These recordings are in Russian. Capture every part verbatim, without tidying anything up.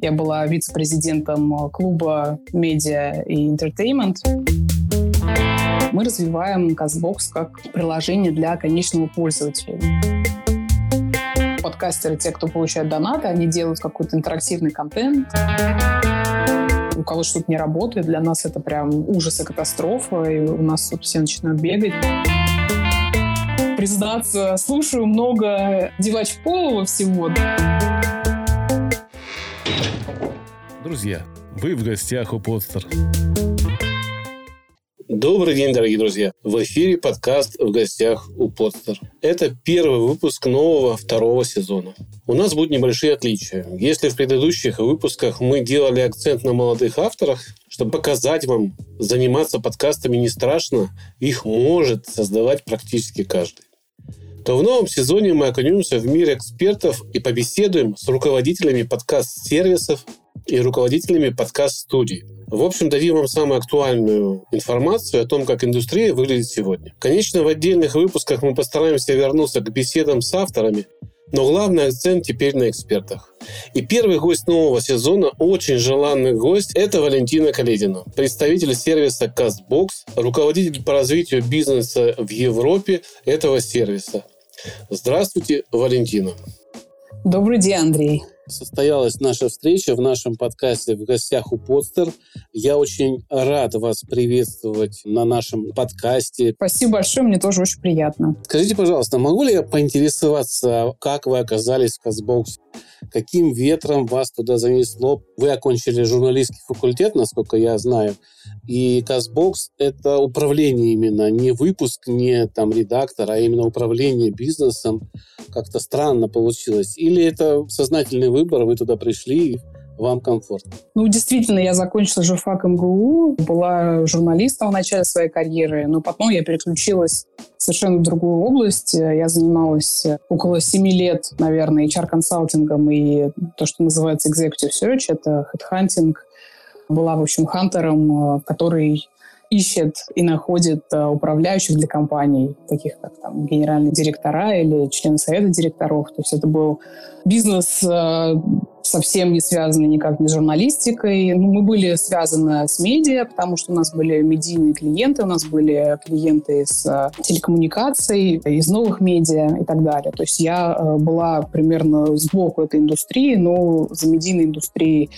Я была вице-президентом клуба «Медиа и Entertainment». Мы развиваем Castbox как приложение для конечного пользователя. Подкастеры, те, кто получает донаты, они делают какой-то интерактивный контент. У кого что-то не работает, для нас это прям ужас и катастрофа, и у нас тут все начинают бегать. Признаться, слушаю много девачьего всего. Друзья, вы в гостях у Подстер. Добрый день, дорогие друзья! В эфире подкаст «В гостях у Подстер». Это первый выпуск нового второго сезона. У нас будут небольшие отличия. Если в предыдущих выпусках мы делали акцент на молодых авторах, чтобы показать вам, заниматься подкастами не страшно, их может создавать практически каждый, то в новом сезоне мы окунемся в мир экспертов и побеседуем с руководителями подкаст-сервисов и руководителями подкаст-студий. В общем, дадим вам самую актуальную информацию о том, как индустрия выглядит сегодня. Конечно, в отдельных выпусках мы постараемся вернуться к беседам с авторами, но главный акцент теперь на экспертах. И первый гость нового сезона, очень желанный гость, это Валентина Каледина, представитель сервиса Castbox, руководитель по развитию бизнеса в Европе этого сервиса. Здравствуйте, Валентина. Добрый день, Андрей. Состоялась наша встреча в нашем подкасте «В гостях у Подстер». Я очень рад вас приветствовать на нашем подкасте. Спасибо большое, мне тоже очень приятно. Скажите, пожалуйста, могу ли я поинтересоваться, как вы оказались в Castbox? Каким ветром вас туда занесло? Вы окончили журналистский факультет, насколько я знаю, и Castbox – это управление именно, не выпуск, не там редактор, а именно управление бизнесом. Как-то странно получилось. Или это сознательный выбор, вы туда пришли и вам комфортно? Ну, действительно, я закончила журфак эм гэ у, была журналистом в начале своей карьеры, но потом я переключилась совершенно в другую область. Я занималась около семи лет, наверное, эйч ар-консалтингом и то, что называется executive search, это хедхантинг. Была, в общем, хантером, который ищет и находит управляющих для компаний, таких как там генеральные директора или члены совета директоров. То есть это был бизнес, совсем не связаны никак ни с журналистикой. Ну, мы были связаны с медиа, потому что у нас были медийные клиенты, у нас были клиенты из телекоммуникаций, из новых медиа и так далее. То есть я была примерно сбоку этой индустрии, но за медийной индустрией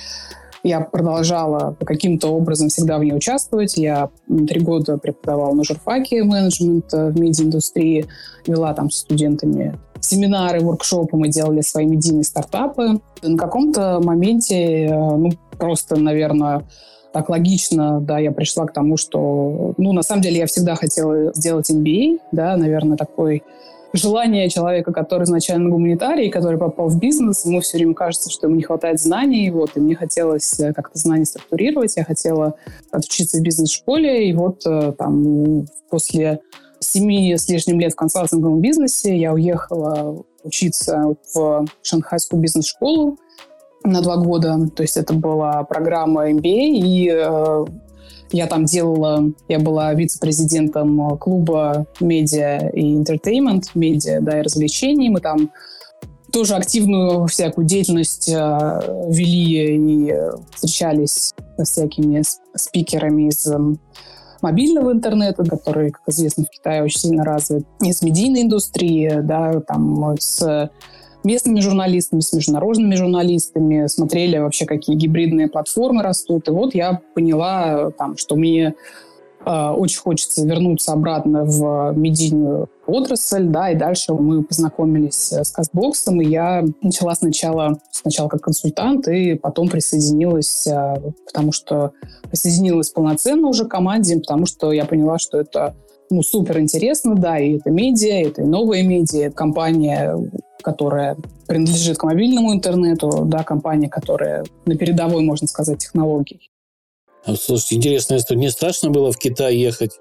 я продолжала каким-то образом всегда в ней участвовать. Я три года преподавала на журфаке менеджмент в медиаиндустрии, вела там с студентами семинары, воркшопы, мы делали свои медийные стартапы. На каком-то моменте, ну, просто, наверное, так логично, да, я пришла к тому, что, ну, на самом деле, я всегда хотела сделать эм би эй, да, наверное, такой желание человека, который изначально гуманитарий, который попал в бизнес, ему все время кажется, что ему не хватает знаний, вот, и мне хотелось как-то знания структурировать, я хотела отучиться в бизнес-школе, и вот там после семи с лишним лет в консалтинговом бизнесе я уехала учиться в Шанхайскую бизнес-школу на два года, то есть это была программа эм би эй, и я там делала, я была вице-президентом клуба «Медиа и Entertainment», «Медиа», да, и развлечений. Мы там тоже активную всякую деятельность вели и встречались со всякими спикерами из мобильного интернета, который, как известно, в Китае очень сильно развит, из медийной индустрии, да, там, с местными журналистами, с международными журналистами, смотрели вообще, какие гибридные платформы растут. И вот я поняла, там, что мне э, очень хочется вернуться обратно в медийную отрасль, да, и дальше мы познакомились с Castbox, и я начала сначала, сначала как консультант, и потом присоединилась, потому что присоединилась полноценно уже к команде, потому что я поняла, что это, ну, суперинтересно, да, и это медиа, это и новые медиа, это компания, которая принадлежит к мобильному интернету, да, компания, которая на передовой, можно сказать, технологий. Слушайте, интересная история. Не страшно было в Китай ехать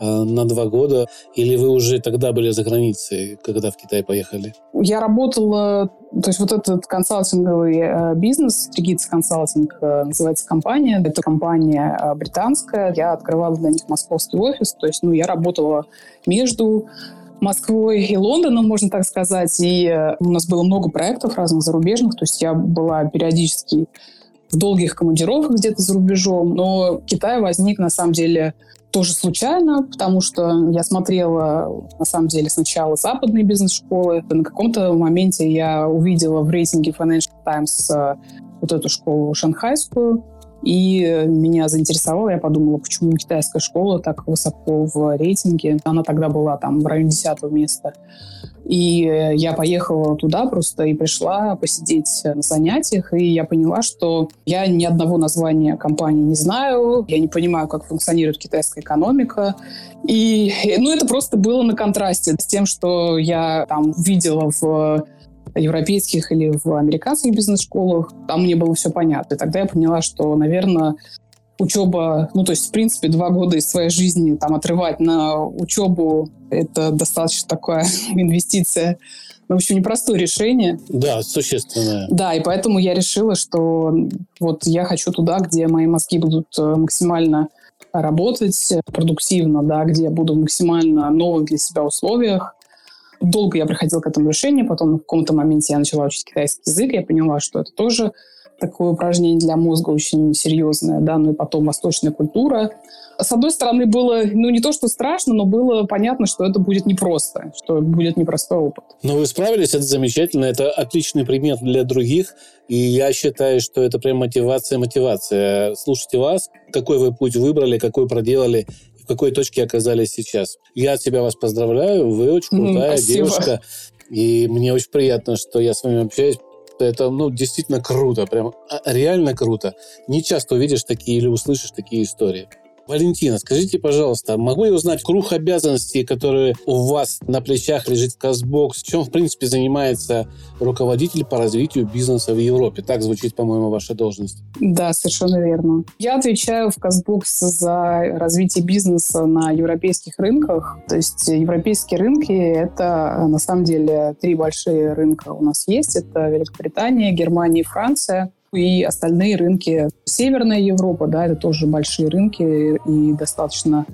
э, на два года? Или вы уже тогда были за границей, когда в Китай поехали? Я работала... То есть вот этот консалтинговый э, бизнес, Тригидс Консалтинг, э, называется компания. Это компания э, британская. Я открывала для них московский офис. То есть, ну, я работала между Москвой и Лондоном, можно так сказать. И у нас было много проектов разных зарубежных. То есть я была периодически в долгих командировках где-то за рубежом. Но Китай возник, на самом деле, тоже случайно, потому что я смотрела, на самом деле, сначала западные бизнес-школы. На каком-то моменте я увидела в рейтинге Financial Times вот эту школу шанхайскую, и меня заинтересовало. Я подумала, почему китайская школа так высоко в рейтинге. Она тогда была там в районе десятого места. И я поехала туда просто и пришла посидеть на занятиях. И я поняла, что я ни одного названия компании не знаю. Я не понимаю, как функционирует китайская экономика. И ну, это просто было на контрасте с тем, что я там видела в европейских или в американских бизнес-школах, там мне было все понятно. И тогда я поняла, что, наверное, учеба, ну, то есть, в принципе, два года из своей жизни там отрывать на учебу, это достаточно такая инвестиция, ну, в общем, непростое решение. Да, существенное. Да, и поэтому я решила, что вот я хочу туда, где мои мозги будут максимально работать продуктивно, да, где я буду в максимально новых для себя условиях. Долго я приходила к этому решению, потом в каком-то моменте я начала учить китайский язык, я поняла, что это тоже такое упражнение для мозга очень серьезное, да, ну и потом восточная культура. С одной стороны, было, ну, не то, что страшно, но было понятно, что это будет непросто, что будет непростой опыт. Но вы справились, это замечательно, это отличный пример для других, и я считаю, что это прям мотивация, мотивация. Слушайте вас, какой вы путь выбрали, какой проделали, в какой точке оказались сейчас. Я от себя вас поздравляю, вы очень крутая mm, девушка, и мне очень приятно, что я с вами общаюсь. Это, ну, действительно круто, прям реально круто. Не часто увидишь такие или услышишь такие истории. Валентина, скажите, пожалуйста, могу я узнать круг обязанностей, которые у вас на плечах лежит в Казбокс, чем, в принципе, занимается руководитель по развитию бизнеса в Европе? Так звучит, по-моему, ваша должность. Да, совершенно верно. Я отвечаю в Казбокс за развитие бизнеса на европейских рынках. То есть европейские рынки — это, на самом деле, три большие рынка у нас есть. Это Великобритания, Германия и Франция. И остальные рынки. Северная Европа, да, это тоже большие рынки и достаточно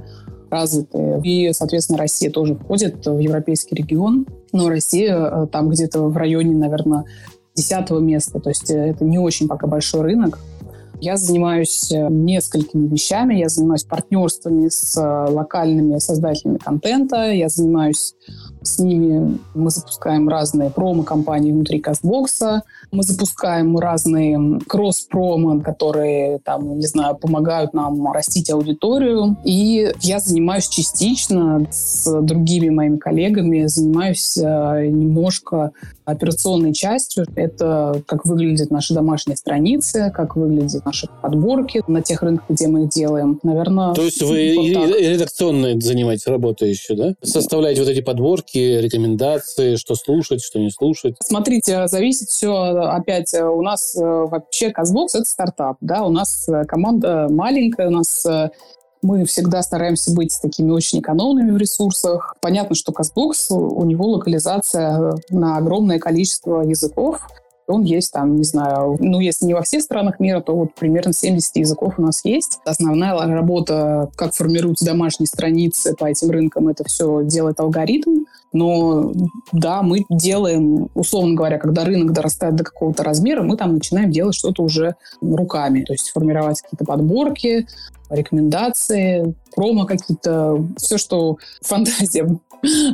развитые. И, соответственно, Россия тоже входит в европейский регион. Но Россия там где-то в районе, наверное, десятого места. То есть это не очень пока большой рынок. Я занимаюсь несколькими вещами. Я занимаюсь партнерствами с локальными создателями контента. Я занимаюсь с ними. Мы запускаем разные промо-компании внутри Казбокса. Мы запускаем разные кросс-промо, которые, там, не знаю, помогают нам растить аудиторию. И я занимаюсь частично с другими моими коллегами. Занимаюсь немножко операционной частью. Это как выглядят наши домашние страницы, как выглядят наши подборки на тех рынках, где мы их делаем. Наверное, то есть вы вот редакционно занимаетесь работой еще, да? Составляете вот эти подборки, рекомендации, что слушать, что не слушать? Смотрите, зависит все опять. У нас вообще Казбокс — это стартап, да, у нас команда маленькая, у нас мы всегда стараемся быть такими очень экономными в ресурсах. Понятно, что Казбокс, у него локализация на огромное количество языков. Он есть там, не знаю, ну, если не во всех странах мира, то вот примерно семьдесят языков у нас есть. Основная работа, как формируются домашние страницы по этим рынкам, это все делает алгоритм. Но да, мы делаем, условно говоря, когда рынок дорастает до какого-то размера, мы там начинаем делать что-то уже руками. То есть формировать какие-то подборки, рекомендации, промо какие-то, все, что фантазия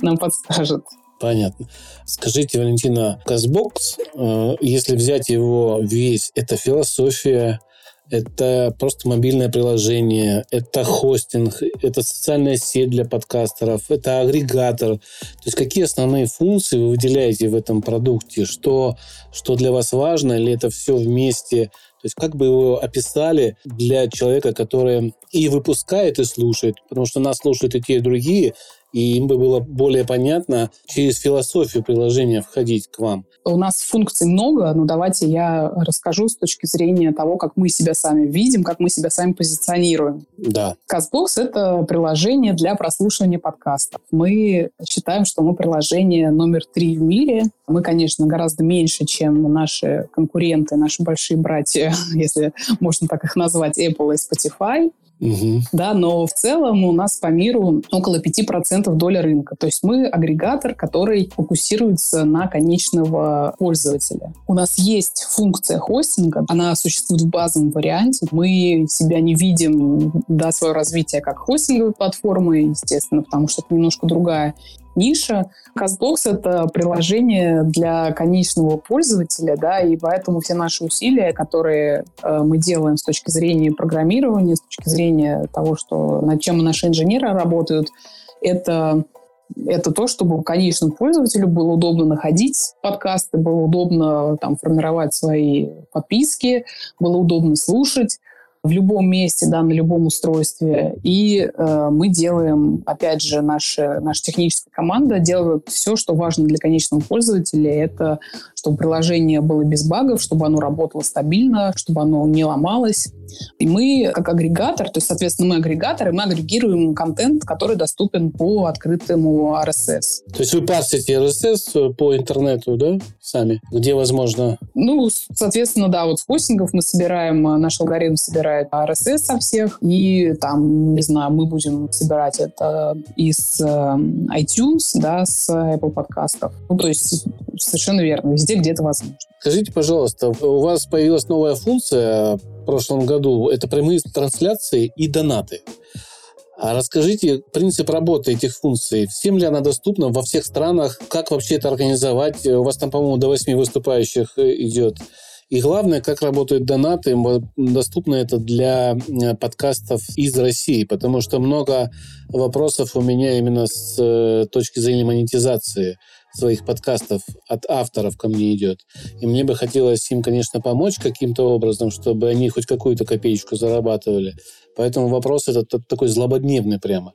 нам подскажет. Понятно. Скажите, Валентина, Казбокс, э, если взять его весь, это философия, это просто мобильное приложение, это хостинг, это социальная сеть для подкастеров, это агрегатор. То есть какие основные функции вы выделяете в этом продукте? Что, что для вас важно? Или это все вместе? То есть как бы его описали для человека, который и выпускает, и слушает? Потому что нас слушают и те, и другие, и им бы было более понятно через философию приложения входить к вам. У нас функций много, но давайте я расскажу с точки зрения того, как мы себя сами видим, как мы себя сами позиционируем. Да. Казбокс — это приложение для прослушивания подкастов. Мы считаем, что мы приложение номер три в мире. Мы, конечно, гораздо меньше, чем наши конкуренты, наши большие братья, если можно так их назвать, Apple и Spotify. Угу. Да, но в целом у нас по миру около пять процентов доля рынка. То есть мы агрегатор, который фокусируется на конечного пользователя. У нас есть функция хостинга, она существует в базовом варианте. Мы себя не видим, да, свое развитие как хостинговой платформы, естественно, потому что это немножко другая ниша. Castbox — это приложение для конечного пользователя, да, и поэтому все наши усилия, которые мы делаем с точки зрения программирования, с точки зрения того, что, над чем наши инженеры работают, это, это то, чтобы конечному пользователю было удобно находить подкасты, было удобно там, формировать свои подписки, было удобно слушать в любом месте, да, на любом устройстве. И э, мы делаем, опять же, наша, наша техническая команда делает все, что важно для конечного пользователя. Это чтобы приложение было без багов, чтобы оно работало стабильно, чтобы оно не ломалось. И мы, как агрегатор, то есть, соответственно, мы агрегаторы, мы агрегируем контент, который доступен по открытому эр эс эс. То есть вы парсите эр эс эс по интернету, да, сами? Где возможно? Ну, соответственно, да, вот с хостингов мы собираем, наш алгоритм собирает эр эс эс со всех, и там, не знаю, мы будем собирать это из iTunes, да, с Apple подкастов. Ну, то есть, совершенно верно, везде, где это возможно. Скажите, пожалуйста, у вас появилась новая функция в прошлом году. Это прямые трансляции и донаты. Расскажите принцип работы этих функций. Всем ли она доступна во всех странах? Как вообще это организовать? У вас там, по-моему, до восьми выступающих идет. И главное, как работают донаты. Доступно это для подкастов из России, потому что много вопросов у меня именно с точки зрения монетизации своих подкастов от авторов ко мне идет. И мне бы хотелось им, конечно, помочь каким-то образом, чтобы они хоть какую-то копеечку зарабатывали. Поэтому вопрос этот такой злободневный прямо.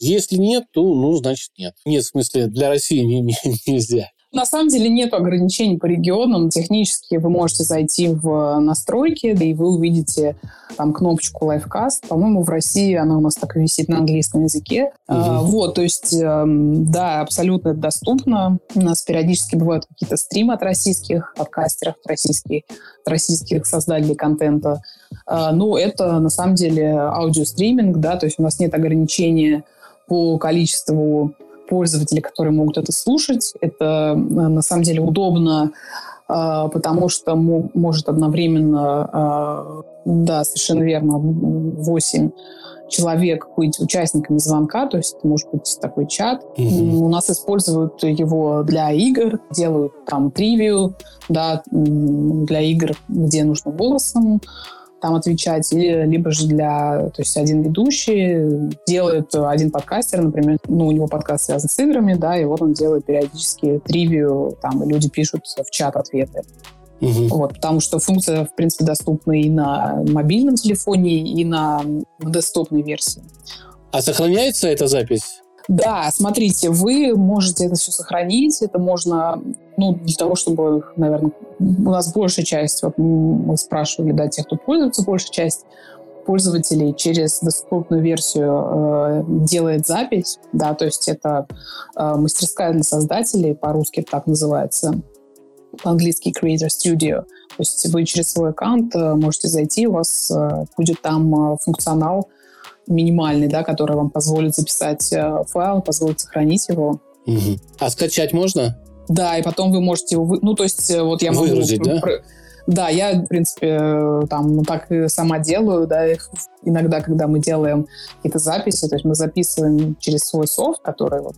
Если нет, то, ну, значит, нет. Нет, в смысле, для России не, не, нельзя. На самом деле нет ограничений по регионам. Технически вы можете зайти в настройки, да, и вы увидите там кнопочку «Лайвкаст». По-моему, в России она у нас так и висит на английском языке. Угу. А, вот, то есть, да, абсолютно это доступно. У нас периодически бывают какие-то стримы от российских подкастеров, от российских, от российских создателей контента. А, ну, это, на самом деле, аудиостриминг, да, то есть у нас нет ограничения по количеству пользователи, которые могут это слушать. Это, на самом деле, удобно, потому что может одновременно, да, совершенно верно, восемь человек быть участниками звонка, то есть может быть такой чат. Mm-hmm. У нас используют его для игр, делают там тривию, да, для игр, где нужно голосом там отвечать, либо же для... То есть один ведущий делает, один подкастер, например, ну, у него подкаст связан с играми, да, и вот он делает периодически тривию, там, и люди пишут в чат ответы. Угу. Вот, потому что функция, в принципе, доступна и на мобильном телефоне, и на десктопной версии. А сохраняется эта запись? Да, смотрите, вы можете это все сохранить, это можно... Ну, для того, чтобы, наверное, у нас большая часть, вот мы спрашивали, да, тех, кто пользуется, большая часть пользователей через доступную версию э, делает запись, да, то есть это э, мастерская для создателей, по-русски так называется, по-английски Creator Studio. То есть вы через свой аккаунт э, можете зайти, у вас э, будет там э, функционал минимальный, да, который вам позволит записать э, файл, позволит сохранить его. Угу. А скачать можно? Да, и потом вы можете его... Вы... Ну, то есть, вот я могу... Выгрузить, да? Да, я, в принципе, там, ну, так и сама делаю, да, их иногда, когда мы делаем какие-то записи, то есть мы записываем через свой софт, который вот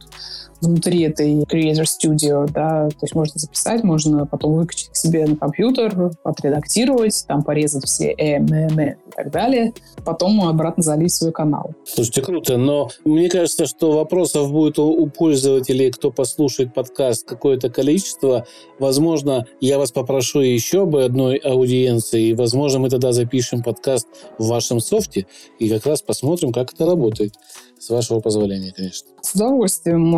внутри этой Creator Studio, да, то есть можно записать, можно потом выкачать к себе на компьютер, отредактировать, там, порезать все э, м, м и так далее, потом обратно залить свой канал. Слушайте, круто, но мне кажется, что вопросов будет у пользователей, кто послушает подкаст, какое-то количество. Возможно, я вас попрошу еще бы одной аудиенции, и, возможно, мы тогда запишем подкаст в вашем софте и как раз посмотрим, как это работает. С вашего позволения, конечно. С удовольствием.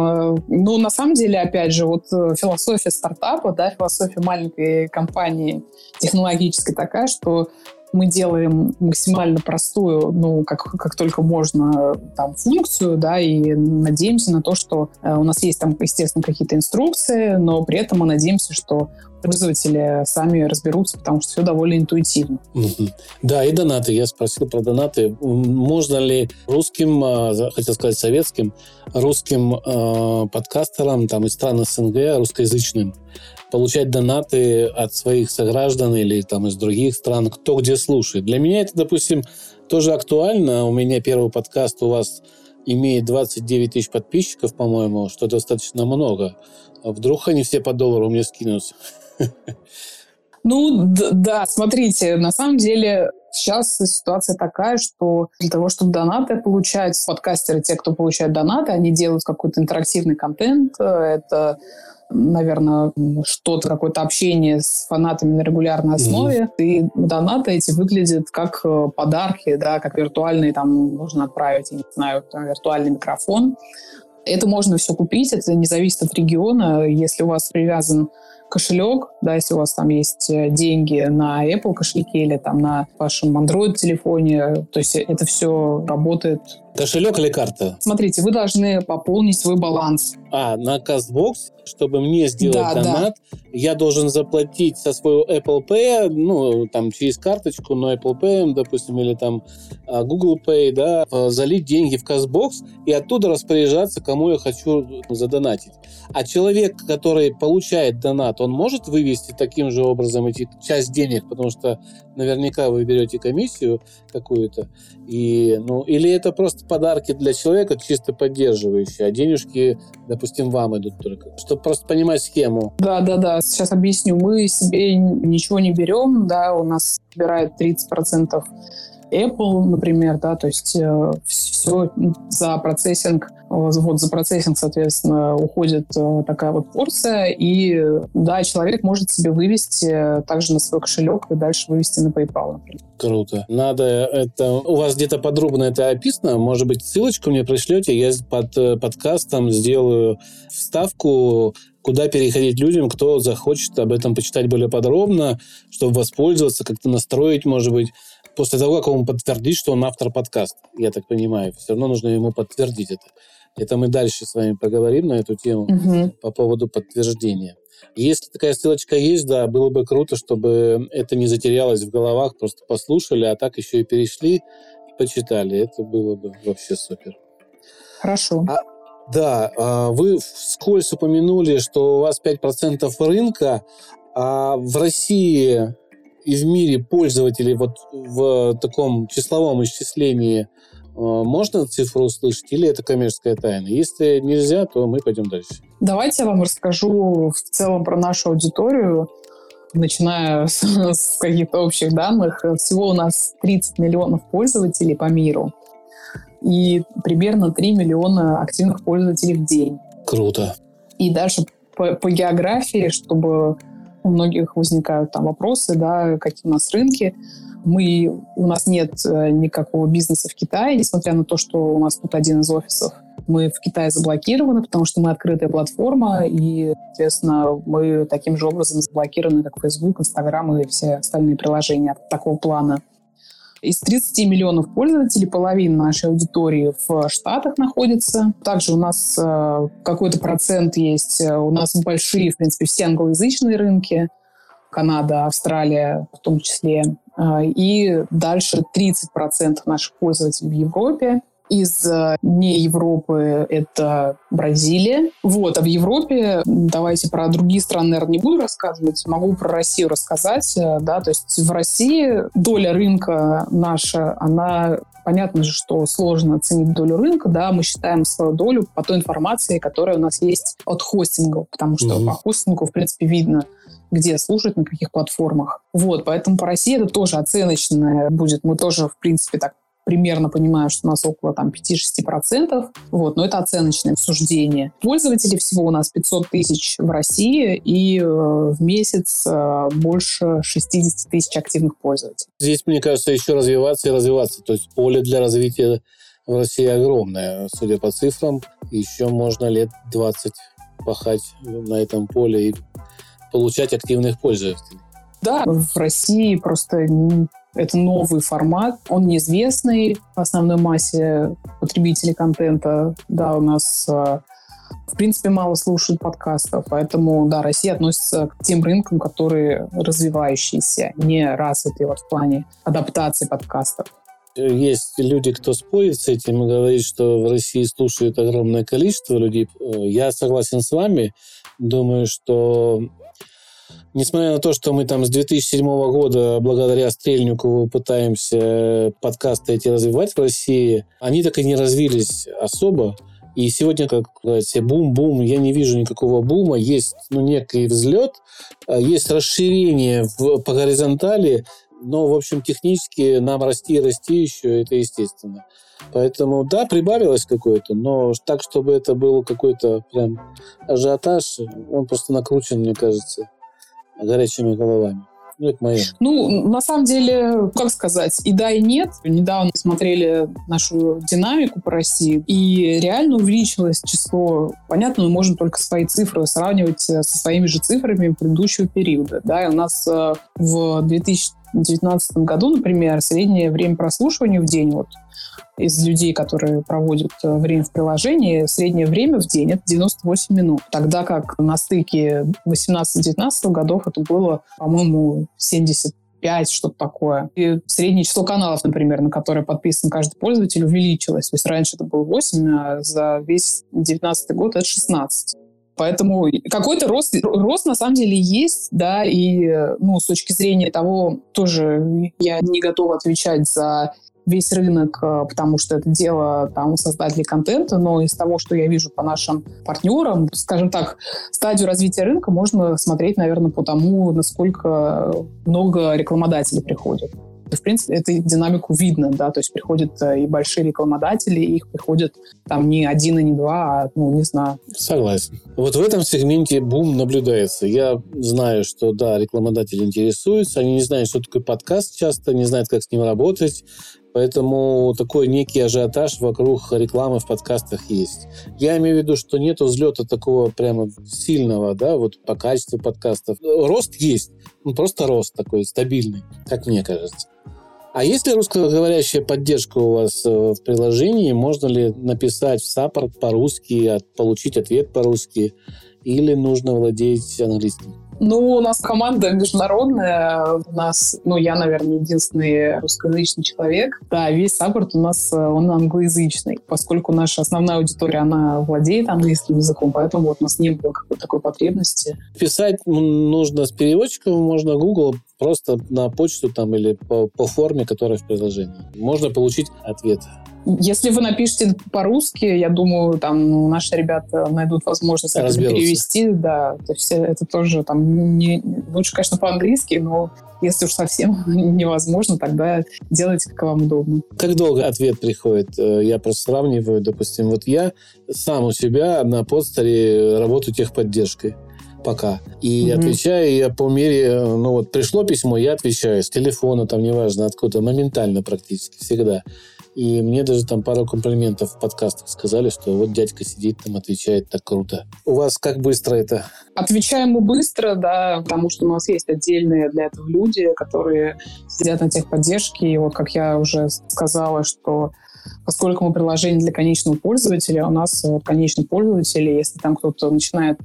Ну, на самом деле, опять же, вот философия стартапа, да, философия маленькой компании технологической такая, что мы делаем максимально простую, ну, как, как только можно, там, функцию, да, и надеемся на то, что э, у нас есть там, естественно, какие-то инструкции, но при этом мы надеемся, что пользователи сами разберутся, потому что все довольно интуитивно. Mm-hmm. Да, и донаты. Я спросил про донаты. Можно ли русским, хотел сказать советским, русским э, подкастерам там, из стран СНГ, русскоязычным, получать донаты от своих сограждан или там, из других стран, кто где слушает? Для меня это, допустим, тоже актуально. У меня первый подкаст у вас имеет двадцать девять тысяч подписчиков, по-моему, что достаточно много. А вдруг они все по доллару мне скинутся? Ну, да, смотрите, на самом деле сейчас ситуация такая, что для того, чтобы донаты получать, подкастеры, те, кто получает донаты, они делают какой-то интерактивный контент. Это, наверное, что-то, какое-то общение с фанатами на регулярной основе. Mm-hmm. И донаты эти выглядят как подарки, да, как виртуальные, там можно отправить, я не знаю, там, виртуальный микрофон. Это можно все купить, это не зависит от региона. Если у вас привязан кошелек, да, если у вас там есть деньги на Apple кошельке или там на вашем Android-телефоне, то есть это все работает. Кошелек или карта? Смотрите, вы должны пополнить свой баланс. А, на CastBox, чтобы мне сделать да, донат, да. я должен заплатить со своего Apple Pay, ну, там, через карточку, но Apple Pay, допустим, или там Google Pay, да, залить деньги в CastBox и оттуда распоряжаться, кому я хочу задонатить. А человек, который получает донат, он может вывести таким же образом эти часть денег, потому что наверняка вы берете комиссию какую-то, и, ну, или это просто подарки для человека, чисто поддерживающие, а денежки, допустим, вам идут только, чтобы просто понимать схему. Да, да, да, сейчас объясню. Мы себе ничего не берем, да, у нас собирает тридцать процентов Apple, например, да, то есть э, все за процессинг, вот за процессинг, соответственно, уходит э, такая вот порция, и да, человек может себе вывести также на свой кошелек и дальше вывести на PayPal, например. Круто. Надо это... У вас где-то подробно это описано? Может быть, ссылочку мне пришлете? Я под подкастом сделаю вставку, куда переходить людям, кто захочет об этом почитать более подробно, чтобы воспользоваться, как-то настроить, может быть, после того, как он подтвердит, что он автор подкаста, я так понимаю. Все равно нужно ему подтвердить это. Это мы дальше с вами поговорим на эту тему угу. по поводу подтверждения. Если такая ссылочка есть, да, было бы круто, чтобы это не затерялось в головах, просто послушали, а так еще и перешли и почитали. Это было бы вообще супер. Хорошо. А, да, вы вскользь упомянули, что у вас пять процентов рынка, а в России... и в мире пользователей вот в таком числовом исчислении можно цифру услышать или это коммерческая тайна? Если нельзя, то мы пойдем дальше. Давайте я вам расскажу в целом про нашу аудиторию, начиная с, с каких-то общих данных. Всего у нас тридцать миллионов пользователей по миру и примерно три миллиона активных пользователей в день. Круто. И дальше по, по географии, чтобы... У многих возникают там вопросы, да, какие у нас рынки. Мы, у нас нет никакого бизнеса в Китае, несмотря на то, что у нас тут один из офисов. Мы в Китае заблокированы, потому что мы открытая платформа, и, соответственно, мы таким же образом заблокированы, как Facebook, Instagram и все остальные приложения такого плана. Из тридцати миллионов пользователей половина нашей аудитории в Штатах находится. Также у нас э, какой-то процент есть. У нас большие, в принципе, все англоязычные рынки. Канада, Австралия в том числе. И дальше тридцать процентов наших пользователей в Европе. Из не Европы это Бразилия. Вот, а в Европе, давайте про другие страны, наверное, не буду рассказывать, могу про Россию рассказать, да, то есть в России доля рынка наша, она, понятно же, что сложно оценить долю рынка, да, мы считаем свою долю по той информации, которая у нас есть от хостингов, потому что mm-hmm. по хостингу, в принципе, видно, где слушать, на каких платформах. Вот, поэтому по России это тоже оценочное будет, мы тоже, в принципе, так примерно понимаю, что у нас около там, пять-шесть процентов, вот, но это оценочное суждение. Пользователей всего у нас пятьсот тысяч в России и э, в месяц э, больше шестьдесят тысяч активных пользователей. Здесь, мне кажется, еще развиваться и развиваться. То есть поле для развития в России огромное, судя по цифрам. Еще можно лет двадцать пахать на этом поле и получать активных пользователей. Да, в России просто это новый формат, он неизвестный в основной массе потребителей контента. Да, у нас, в принципе, мало слушают подкастов, поэтому, да, Россия относится к тем рынкам, которые развивающиеся, не развитые вот в плане адаптации подкастов. Есть люди, кто спорит с этим и говорит, что в России слушают огромное количество людей. Я согласен с вами. Думаю, что несмотря на то, что мы там с две тысячи седьмого года благодаря Стрельникову пытаемся подкасты эти развивать в России, они так и не развились особо. И сегодня, как говорится, бум-бум, я не вижу никакого бума. Есть, ну, некий взлет, есть расширение в, по горизонтали, но, в общем, технически нам расти и расти еще, это естественно. Поэтому, да, прибавилось какое-то, но так, чтобы это был какой-то прям ажиотаж, он просто накручен, мне кажется, горячими головами. Ну, это мое. Ну, на самом деле, как сказать, и да, и нет. Недавно смотрели нашу динамику по России, и реально увеличилось число. Понятно, мы можем только свои цифры сравнивать со своими же цифрами предыдущего периода. Да, и у нас в две тысячи девятнадцатом году, например, среднее время прослушивания в день, вот из людей, которые проводят время в приложении, среднее время в день — это девяносто восемь минут. Тогда как на стыке восемнадцатого-девятнадцатого годов это было, по-моему, семьдесят пять, что-то такое. И среднее число каналов, например, на которые подписан каждый пользователь, увеличилось. То есть раньше это было восемь, а за весь девятнадцатый год это шестнадцать. Поэтому какой-то рост, рост на самом деле есть, да, и, ну, с точки зрения того, тоже я не готова отвечать за весь рынок, потому что это дело там создателей контента, но из того, что я вижу по нашим партнерам, скажем так, стадию развития рынка можно смотреть, наверное, по тому, насколько много рекламодателей приходит. В принципе, эту динамику видно, да, то есть приходят и большие рекламодатели, и их приходят там не один и не два, а, ну, не знаю. Согласен. Вот в этом сегменте бум наблюдается. Я знаю, что, да, рекламодатели интересуются, они не знают, что такое подкаст часто, не знают, как с ним работать, поэтому такой некий ажиотаж вокруг рекламы в подкастах есть. Я имею в виду, что нет взлета такого прямо сильного, да, вот по качеству подкастов. Рост есть, ну, просто рост такой стабильный, как мне кажется. А есть ли русскоговорящая поддержка у вас в приложении? Можно ли написать в саппорт по-русски, получить ответ по-русски? Или нужно владеть английским? Ну, у нас команда международная. У нас, ну, я, наверное, единственный русскоязычный человек. Да, весь саппорт у нас, он англоязычный. Поскольку наша основная аудитория, она владеет английским языком, поэтому вот у нас не было какой-то такой потребности. Писать нужно с переводчиком, можно Google, просто на почту там или по, по форме, которая в приложении. Можно получить ответ. Если вы напишете по-русски, я думаю, там наши ребята найдут возможность это перевести. Да, то есть это тоже там не... лучше, конечно, по-английски, но если уж совсем невозможно, тогда делайте, как вам удобно. Как долго ответ приходит? Я просто сравниваю, допустим, вот я сам у себя на подстере работаю техподдержкой. Пока. И mm-hmm. отвечаю я по мере... Ну вот пришло письмо, я отвечаю. С телефона, там, неважно, откуда. Моментально практически всегда. И мне даже там пару комплиментов в подкастах сказали, что вот дядька сидит там, отвечает так круто. У вас как быстро это? Отвечаем мы быстро, да, потому что у нас есть отдельные для этого люди, которые сидят на техподдержке. И вот как я уже сказала, что поскольку мы приложение для конечного пользователя, у нас вот конечный пользователь, если там кто-то начинает,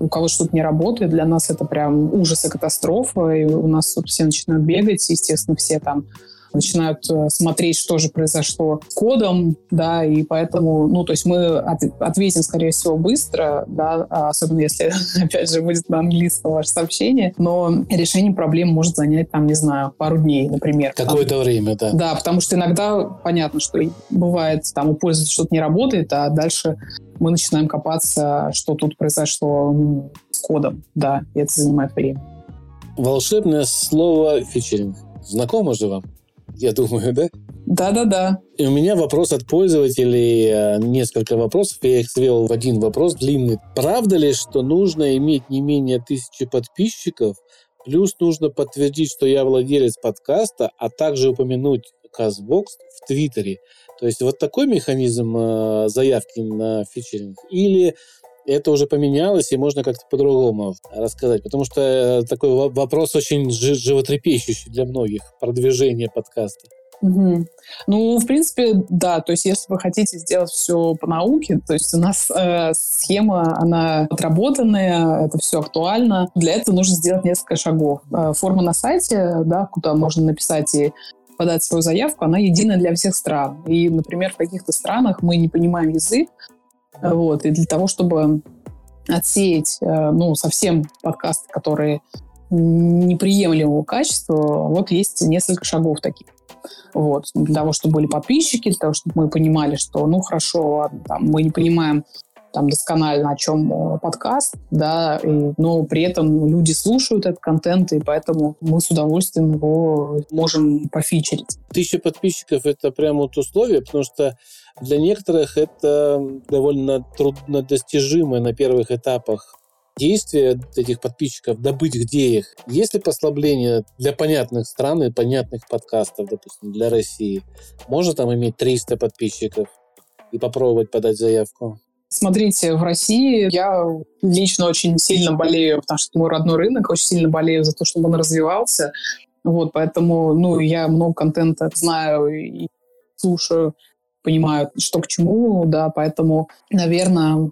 у кого что-то не работает, для нас это прям ужас и катастрофа, и у нас вот все начинают бегать, естественно, все там начинают смотреть, что же произошло с кодом, да, и поэтому, ну, то есть мы от, ответим, скорее всего, быстро, да, особенно если, опять же, будет на английском ваше сообщение, но решение проблем может занять, там, не знаю, пару дней, например. Какое-то время, да. Да, потому что иногда, понятно, что бывает, там, у пользователя что-то не работает, а дальше мы начинаем копаться, что тут произошло с кодом, да, и это занимает время. Волшебное слово фичеринг. Знакомо же вам? Я думаю, да? Да-да-да. И у меня вопрос от пользователей, несколько вопросов, я их свел в один вопрос длинный. Правда ли, что нужно иметь не менее тысячи подписчиков, плюс нужно подтвердить, что я владелец подкаста, а также упомянуть Castbox в Твиттере? То есть вот такой механизм заявки на фичеринг? Или это уже поменялось, и можно как-то по-другому рассказать. Потому что такой вопрос очень животрепещущий для многих, продвижение подкаста. Угу. Ну, в принципе, да. То есть, если вы хотите сделать все по науке, то есть у нас э, схема, она отработанная, это все актуально. Для этого нужно сделать несколько шагов. Э, форма на сайте, да, куда можно написать и подать свою заявку, она единая для всех стран. И, например, в каких-то странах мы не понимаем язык. Э, вот, и для того, чтобы отсеять э, ну, совсем подкасты, которые неприемлемого качества, вот есть несколько шагов таких. Вот. Для того, чтобы были подписчики, для того, чтобы мы понимали, что, ну, хорошо, ладно, там, мы не понимаем там, досконально, о чем подкаст, да, и, но при этом люди слушают этот контент, и поэтому мы с удовольствием его можем пофичерить. Тысяча подписчиков — это прямо вот условие, потому что для некоторых это довольно труднодостижимо на первых этапах действия этих подписчиков, добыть где их. Есть ли послабление для понятных стран и понятных подкастов, допустим, для России? Можно там иметь триста подписчиков и попробовать подать заявку? Смотрите, в России я лично очень сильно болею, потому что мой родной рынок, очень сильно болею за то, чтобы он развивался. Вот, поэтому ну, я много контента знаю и слушаю, понимаю, что к чему, да, поэтому, наверное,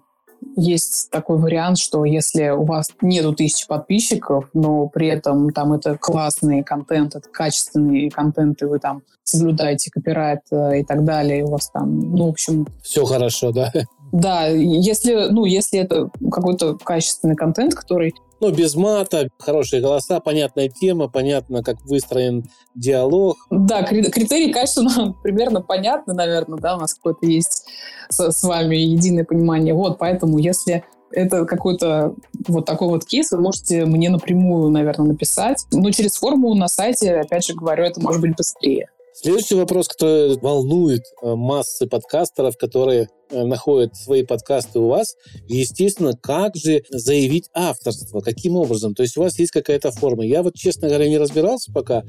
есть такой вариант, что если у вас нету тысячи подписчиков, но при этом там это классный контент, это качественный контент, и вы там соблюдаете копирайт и так далее, и у вас там, ну, в общем... Все хорошо, да? Да, если, ну, если это какой-то качественный контент, который... Ну, без мата, хорошие голоса, понятная тема, понятно, как выстроен диалог. Да, критерии качества примерно понятны, наверное, да, у нас какое-то есть с, с вами единое понимание. Вот, поэтому, если это какой-то вот такой вот кейс, вы можете мне напрямую, наверное, написать. Но через форму на сайте, опять же говорю, это может быть быстрее. Следующий вопрос, который волнует массы подкастеров, которые находят свои подкасты у вас, естественно, как же заявить авторство, каким образом? То есть у вас есть какая-то форма. Я вот, честно говоря, не разбирался пока,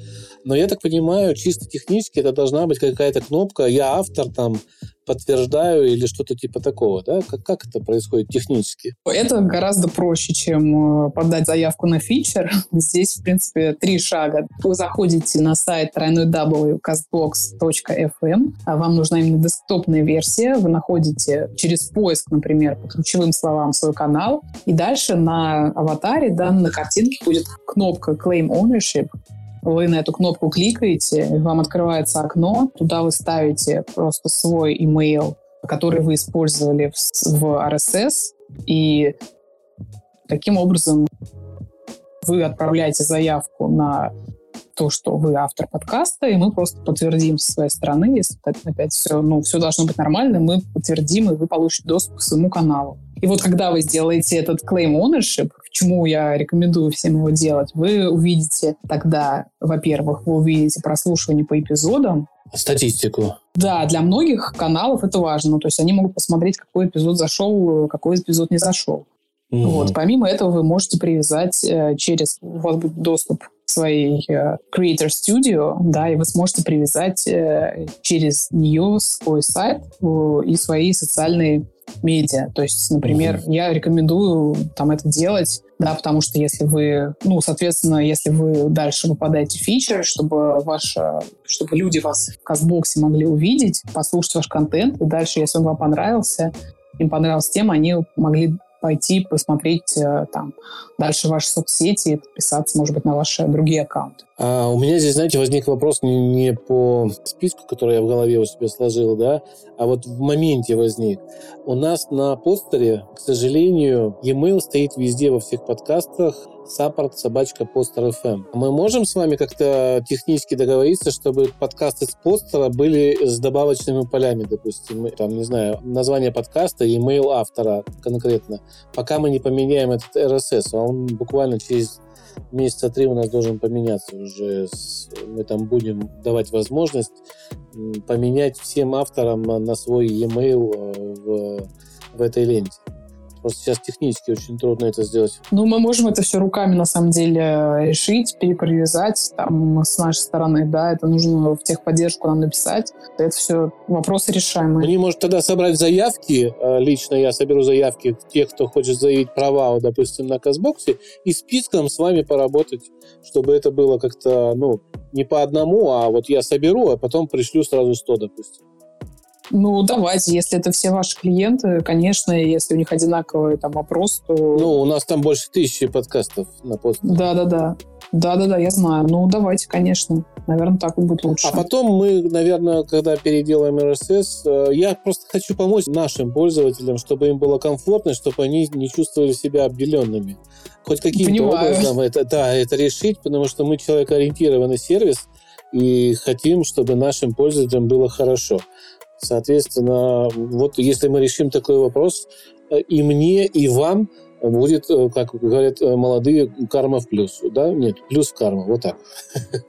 но я так понимаю, чисто технически это должна быть какая-то кнопка «Я автор», там, подтверждаю или что-то типа такого, да? Как, как это происходит технически? Это гораздо проще, чем подать заявку на фичер. Здесь, в принципе, три шага. Вы заходите на сайт дабл ю дабл ю дабл ю точка кастбокс точка эф эм, вам нужна именно десктопная версия, вы находите через поиск, например, по ключевым словам свой канал, и дальше на аватаре, да, на картинке будет кнопка «Claim Ownership», вы на эту кнопку кликаете, вам открывается окно, туда вы ставите просто свой имейл, который вы использовали в эр эс эс, и таким образом вы отправляете заявку на то, что вы автор подкаста, и мы просто подтвердим со своей стороны, если опять все, ну, все должно быть нормально, мы подтвердим, и вы получите доступ к своему каналу. И вот когда вы сделаете этот claim ownership, к чему я рекомендую всем его делать, вы увидите тогда, во-первых, вы увидите прослушивание по эпизодам. Статистику. Да, для многих каналов это важно. То есть они могут посмотреть, какой эпизод зашел, какой эпизод не зашел. Mm-hmm. Вот. Помимо этого вы можете привязать э, через... У вас будет доступ к своей э, Creator Studio, да, и вы сможете привязать э, через нее свой сайт э, и свои социальные медиа. То есть, например, mm-hmm. я рекомендую там это делать, да, потому что если вы... Ну, соответственно, если вы дальше попадаете в фичер, чтобы, ваша, чтобы люди вас в Кастбоксе могли увидеть, послушать ваш контент, и дальше, если он вам понравился, им понравилась тема, они могли... пойти, посмотреть там дальше ваши соцсети и подписаться, может быть, на ваши другие аккаунты. А у меня здесь, знаете, возник вопрос не, не по списку, который я в голове у себя сложил, да, а вот в моменте возник. У нас на постере, к сожалению, e-mail стоит везде во всех подкастах, саппорт собака постер точка эф эм. Мы можем с вами как-то технически договориться, чтобы подкасты с постера были с добавочными полями, допустим, там, не знаю, название подкаста и имейл автора конкретно. Пока мы не поменяем этот эр эс эс, он буквально через месяца три у нас должен поменяться уже. Мы там будем давать возможность поменять всем авторам на свой e-mail в, в этой ленте. Просто сейчас технически очень трудно это сделать. Ну, мы можем это все руками, на самом деле, решить, перепривязать там, с нашей стороны, да, это нужно в техподдержку нам написать. Это все вопросы решаемые. Они, может, тогда собрать заявки, лично я соберу заявки тех, кто хочет заявить права, вот, допустим, на Казбоксе, и списком с вами поработать, чтобы это было как-то, ну, не по одному, а вот я соберу, а потом пришлю сразу сто, допустим. Ну, давайте, если это все ваши клиенты, конечно, если у них одинаковый там опрос, то... Ну, у нас там больше тысячи подкастов на подстах. Да-да-да. Да-да-да, я знаю. Ну, давайте, конечно. Наверное, так и будет лучше. А потом мы, наверное, когда переделаем эр эс эс, я просто хочу помочь нашим пользователям, чтобы им было комфортно, чтобы они не чувствовали себя обделенными. Хоть каким-то образом это, да, это решить, потому что мы человекоориентированный сервис и хотим, чтобы нашим пользователям было хорошо. Соответственно, вот если мы решим такой вопрос, и мне, и вам будет, как говорят молодые, карма в плюс. Да? Нет, плюс в карму. Вот так.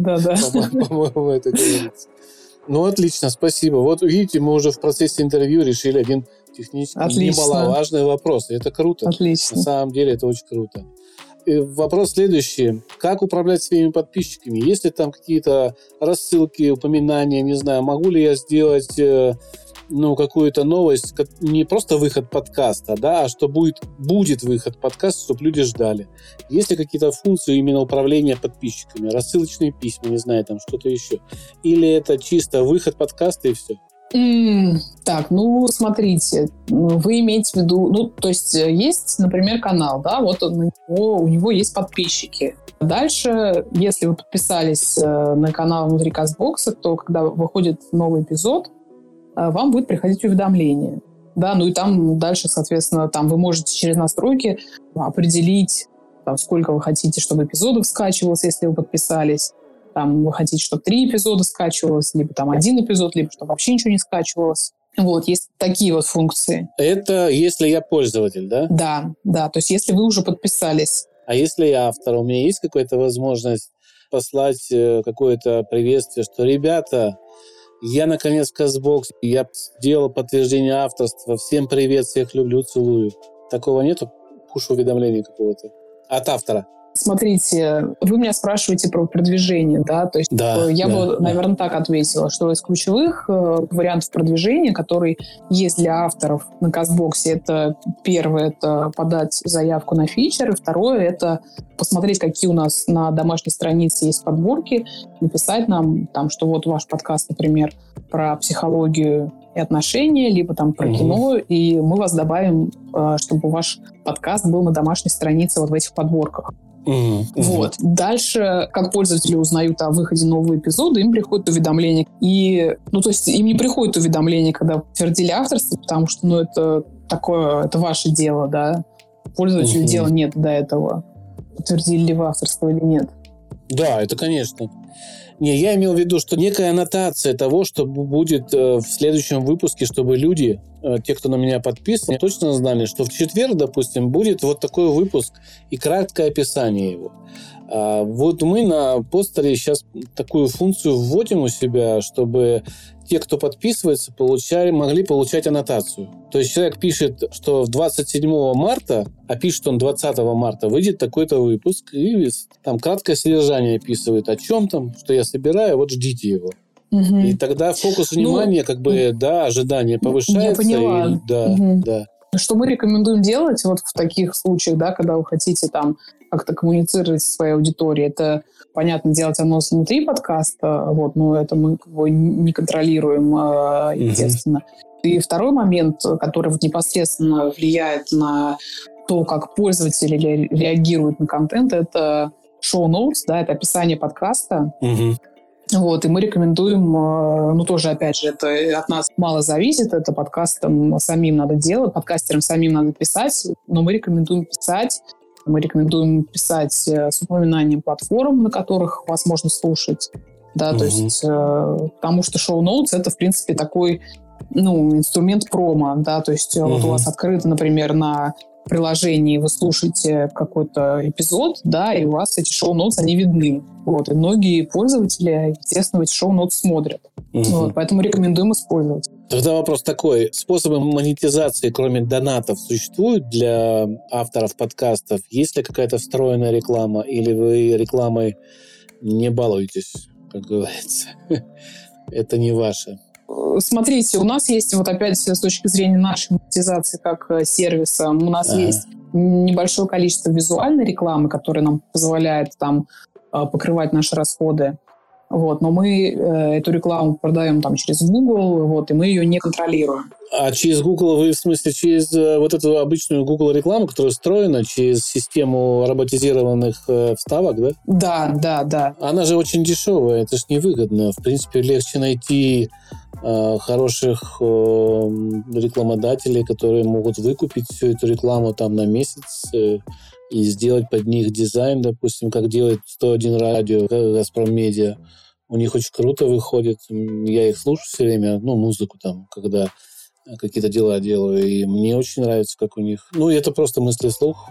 Да-да. По-моему, это говорится. Ну, отлично, спасибо. Вот видите, мы уже в процессе интервью решили один технически отлично. Немаловажный вопрос. Это круто. Отлично. На самом деле это очень круто. Вопрос следующий. Как управлять своими подписчиками? Есть ли там какие-то рассылки, упоминания, не знаю, могу ли я сделать ну, какую-то новость, не просто выход подкаста, да, а что будет, будет выход подкаста, чтобы люди ждали. Есть ли какие-то функции именно управления подписчиками? Рассылочные письма, не знаю, там что-то еще. Или это чисто выход подкаста и все? Mm, так, ну, смотрите, вы имеете в виду, ну, то есть есть, например, канал, да, вот он, у него есть подписчики. Дальше, если вы подписались на канал внутри Казбокса, то когда выходит новый эпизод, вам будет приходить уведомление, да, ну и там дальше, соответственно, там вы можете через настройки определить, там, сколько вы хотите, чтобы эпизодов скачивалось, если вы подписались. Там вы хотите, чтобы три эпизода скачивалось, либо там один эпизод, либо чтобы вообще ничего не скачивалось. Вот, есть такие вот функции. Это если я пользователь, да? Да, да, то есть если вы уже подписались. А если я автор, у меня есть какая-то возможность послать какое-то приветствие, что, ребята, я наконец в Казбокс, я сделал подтверждение авторства, всем привет, всех люблю, целую. Такого нету? Пуш-уведомления какого-то от автора? Смотрите, вы меня спрашиваете про продвижение, да? То есть да, я да, бы, да. наверное, так ответила, что из ключевых э, вариантов продвижения, которые есть для авторов на Казбоксе, это первое, это подать заявку на фичер, и второе, это посмотреть, какие у нас на домашней странице есть подборки, написать нам, там, что вот ваш подкаст, например, про психологию и отношения, либо там про угу. кино, и мы вас добавим, э, чтобы ваш подкаст был на домашней странице вот в этих подборках. Mm-hmm. Вот. Дальше, как пользователи узнают о выходе нового эпизода, им приходит уведомление. И, ну, то есть им не приходит уведомление, когда подтвердили авторство, потому что, ну, это такое, это ваше дело, да. Пользователю mm-hmm. дела нет до этого. Подтвердили ли вы авторство или нет. Да, это, конечно. Не, я имел в виду, что некая аннотация того, что будет э, в следующем выпуске, чтобы люди, э, те, кто на меня подписан, точно знали, что в четверг, допустим, будет вот такой выпуск и краткое описание его. А вот мы на постере сейчас такую функцию вводим у себя, чтобы те, кто подписывается, получали, могли получать аннотацию. То есть человек пишет, что двадцать седьмого марта, а пишет он двадцатого марта, выйдет такой-то выпуск, и там краткое содержание описывает, о чем там, что я собираю, вот ждите его. Угу. И тогда фокус внимания, ну, как бы, да, ожидание повышается. Я поняла. И, да, угу. да. Что мы рекомендуем делать вот в таких случаях, да, когда вы хотите там как-то коммуницировать со своей аудиторией, это, понятно, делать анонс внутри подкаста, вот, но это мы как бы не контролируем, естественно. Mm-hmm. И второй момент, который вот непосредственно влияет на то, как пользователи реагируют на контент, это шоу-ноутс, да, это описание подкаста. Mm-hmm. Вот, и мы рекомендуем, ну, тоже, опять же, это от нас мало зависит, это подкастам самим надо делать, подкастерам самим надо писать, но мы рекомендуем писать, мы рекомендуем писать с упоминанием платформ, на которых вас можно слушать, да, mm-hmm. то есть, потому что шоу-ноутс — это, в принципе, такой, ну, инструмент промо, да, то есть mm-hmm. вот у вас открыто, например, на приложении вы слушаете какой-то эпизод, да, и у вас эти шоу-ноутс, они видны. Вот, и многие пользователи, естественно, эти шоу-ноутс смотрят. Mm-hmm. Вот, поэтому рекомендуем использовать. Тогда вопрос такой. Способы монетизации, кроме донатов, существуют для авторов подкастов? Есть ли какая-то встроенная реклама? Или вы рекламой не балуетесь, как говорится? Это не ваше. Смотрите, у нас есть, вот опять с точки зрения нашей монетизации как сервиса, у нас А-а-а. есть небольшое количество визуальной рекламы, которая нам позволяет там покрывать наши расходы. Вот, но мы э, эту рекламу продаем там через Google, вот, и мы ее не контролируем. А через Google вы, в смысле, через э, вот эту обычную Google рекламу, которая встроена через систему роботизированных э, вставок, да? Да, да, да. Она же очень дешевая, это же невыгодно. В принципе, легче найти э, хороших э, рекламодателей, которые могут выкупить всю эту рекламу там на месяц, э, и сделать под них дизайн, допустим, как делает сто один радио, Газпром Медиа. У них очень круто выходит. Я их слушаю все время, ну, музыку там, когда какие-то дела делаю, и мне очень нравится, как у них. Ну, это просто мысли вслух.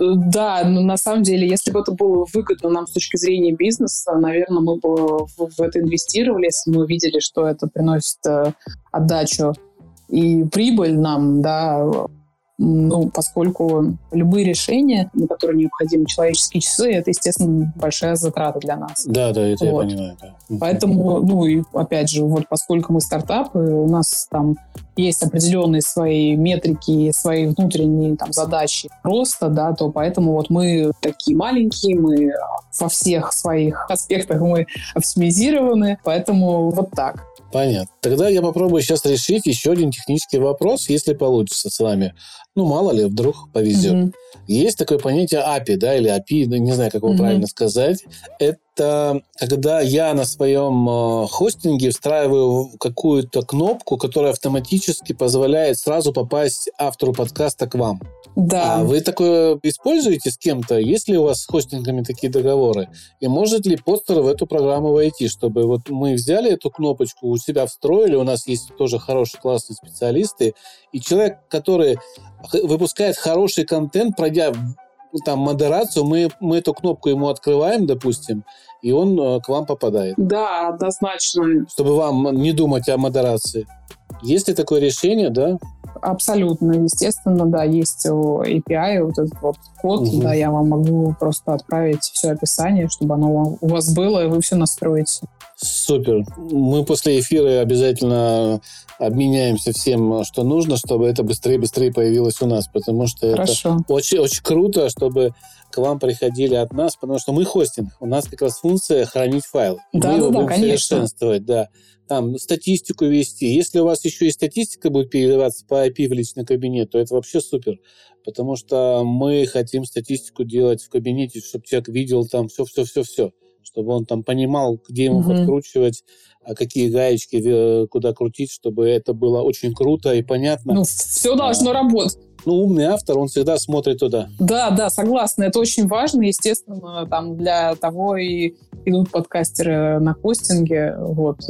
Да, но на самом деле, если бы это было выгодно нам с точки зрения бизнеса, наверное, мы бы в это инвестировали, если мы увидели, что это приносит отдачу и прибыль нам, да. Ну, поскольку любые решения, на которые необходимы человеческие часы, это, естественно, большая затрата для нас. Да, да, это вот. Я понимаю. Да. Поэтому, ну, и опять же, вот поскольку мы стартап, у нас там есть определенные свои метрики, свои внутренние там задачи просто, да, то поэтому вот мы такие маленькие, мы во всех своих аспектах мы оптимизированы, поэтому вот так. Понятно. Тогда я попробую сейчас решить еще один технический вопрос, если получится с вами. Ну, мало ли, вдруг повезет. Mm-hmm. Есть такое понятие эй пи ай, да, или эй пи ай, не знаю, как его mm-hmm. правильно сказать. Это когда я на своем хостинге встраиваю какую-то кнопку, которая автоматически позволяет сразу попасть автору подкаста к вам. Да. А вы такое используете с кем-то? Есть ли у вас с хостингами такие договоры? И может ли постер в эту программу войти, чтобы вот мы взяли эту кнопочку, у себя встроили, у нас есть тоже хорошие классные специалисты, и человек, который выпускает хороший контент, пройдя там модерацию, мы, мы эту кнопку ему открываем, допустим, и он к вам попадает. Да, однозначно. Чтобы вам не думать о модерации. Есть ли такое решение, да? Абсолютно, естественно, да, есть эй пи ай, вот этот вот код, угу. да, я вам могу просто отправить все описание, чтобы оно у вас было, и вы все настроите. Супер. Мы после эфира обязательно обменяемся всем, что нужно, чтобы это быстрее-быстрее появилось у нас, потому что Хорошо. Это очень-очень круто, чтобы к вам приходили от нас, потому что мы хостинг, у нас как раз функция хранить файл. Да, мы да, его да, будем конечно. совершенствовать, да. Там статистику вести. Если у вас еще и статистика будет передаваться по ай пи в личный кабинет, то это вообще супер, потому что мы хотим статистику делать в кабинете, чтобы человек видел там все-все-все-все, чтобы он там понимал, где ему mm-hmm. подкручивать, какие гаечки куда крутить, чтобы это было очень круто и понятно. Ну, все должно а, работать. Ну, умный автор, он всегда смотрит туда. Да, да, согласна. Это очень важно, естественно, там для того и идут подкастеры на хостинге, вот.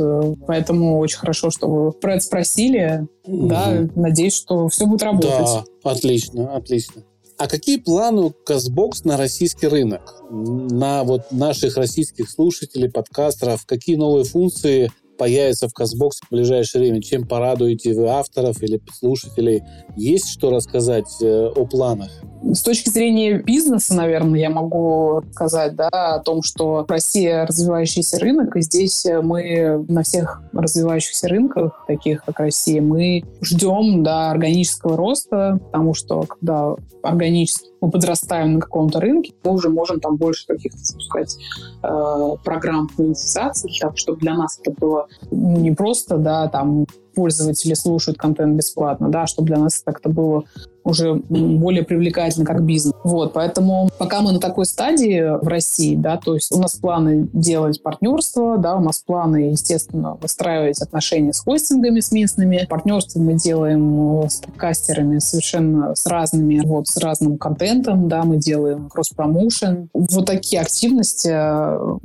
Поэтому очень хорошо, что вы про это спросили. Mm-hmm. Да, надеюсь, что все будет работать. Да, отлично, отлично. А какие планы у Казбокс на российский рынок? На вот наших российских слушателей, подкастеров? Какие новые функции появятся в Казбокс в ближайшее время? Чем порадуете вы авторов или слушателей? Есть что рассказать э, о планах? С точки зрения бизнеса, наверное, я могу сказать, да, о том, что Россия развивающийся рынок, и здесь мы на всех развивающихся рынках, таких как Россия, мы ждем, да, органического роста, потому что когда органически мы подрастаем на каком-то рынке, мы уже можем там больше каких-то запускать э, программ монетизации, так, чтобы для нас это было не просто, да, там пользователи слушают контент бесплатно, да, чтобы для нас так-то было уже более привлекательно как бизнес. Вот, поэтому пока мы на такой стадии в России, да, то есть у нас планы делать партнерство, да, у нас планы, естественно, выстраивать отношения с хостингами, с местными. Партнерство мы делаем с подкастерами совершенно с разными, вот, с разным контентом, да, мы делаем кросс-промоушен. Вот такие активности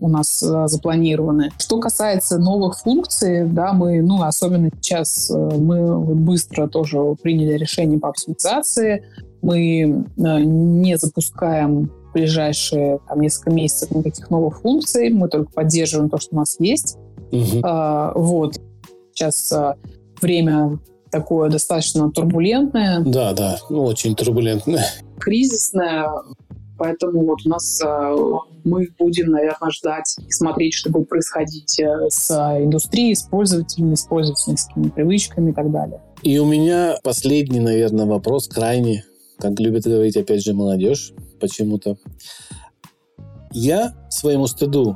у нас запланированы. Что касается новых функций, да, мы, ну, особенно сейчас мы быстро тоже приняли решение по оптимизации. Мы не запускаем в ближайшие там, несколько месяцев никаких новых функций. Мы только поддерживаем то, что у нас есть. Угу. А, вот. Сейчас время такое достаточно турбулентное. Да, да, ну, очень турбулентное. Кризисное. Поэтому вот у нас мы будем, наверное, ждать и смотреть, что будет происходить с индустрией, с пользователями, с пользовательскими привычками и так далее. И у меня последний, наверное, вопрос, крайний, как любит говорить, опять же, молодежь почему-то. Я, своему стыду,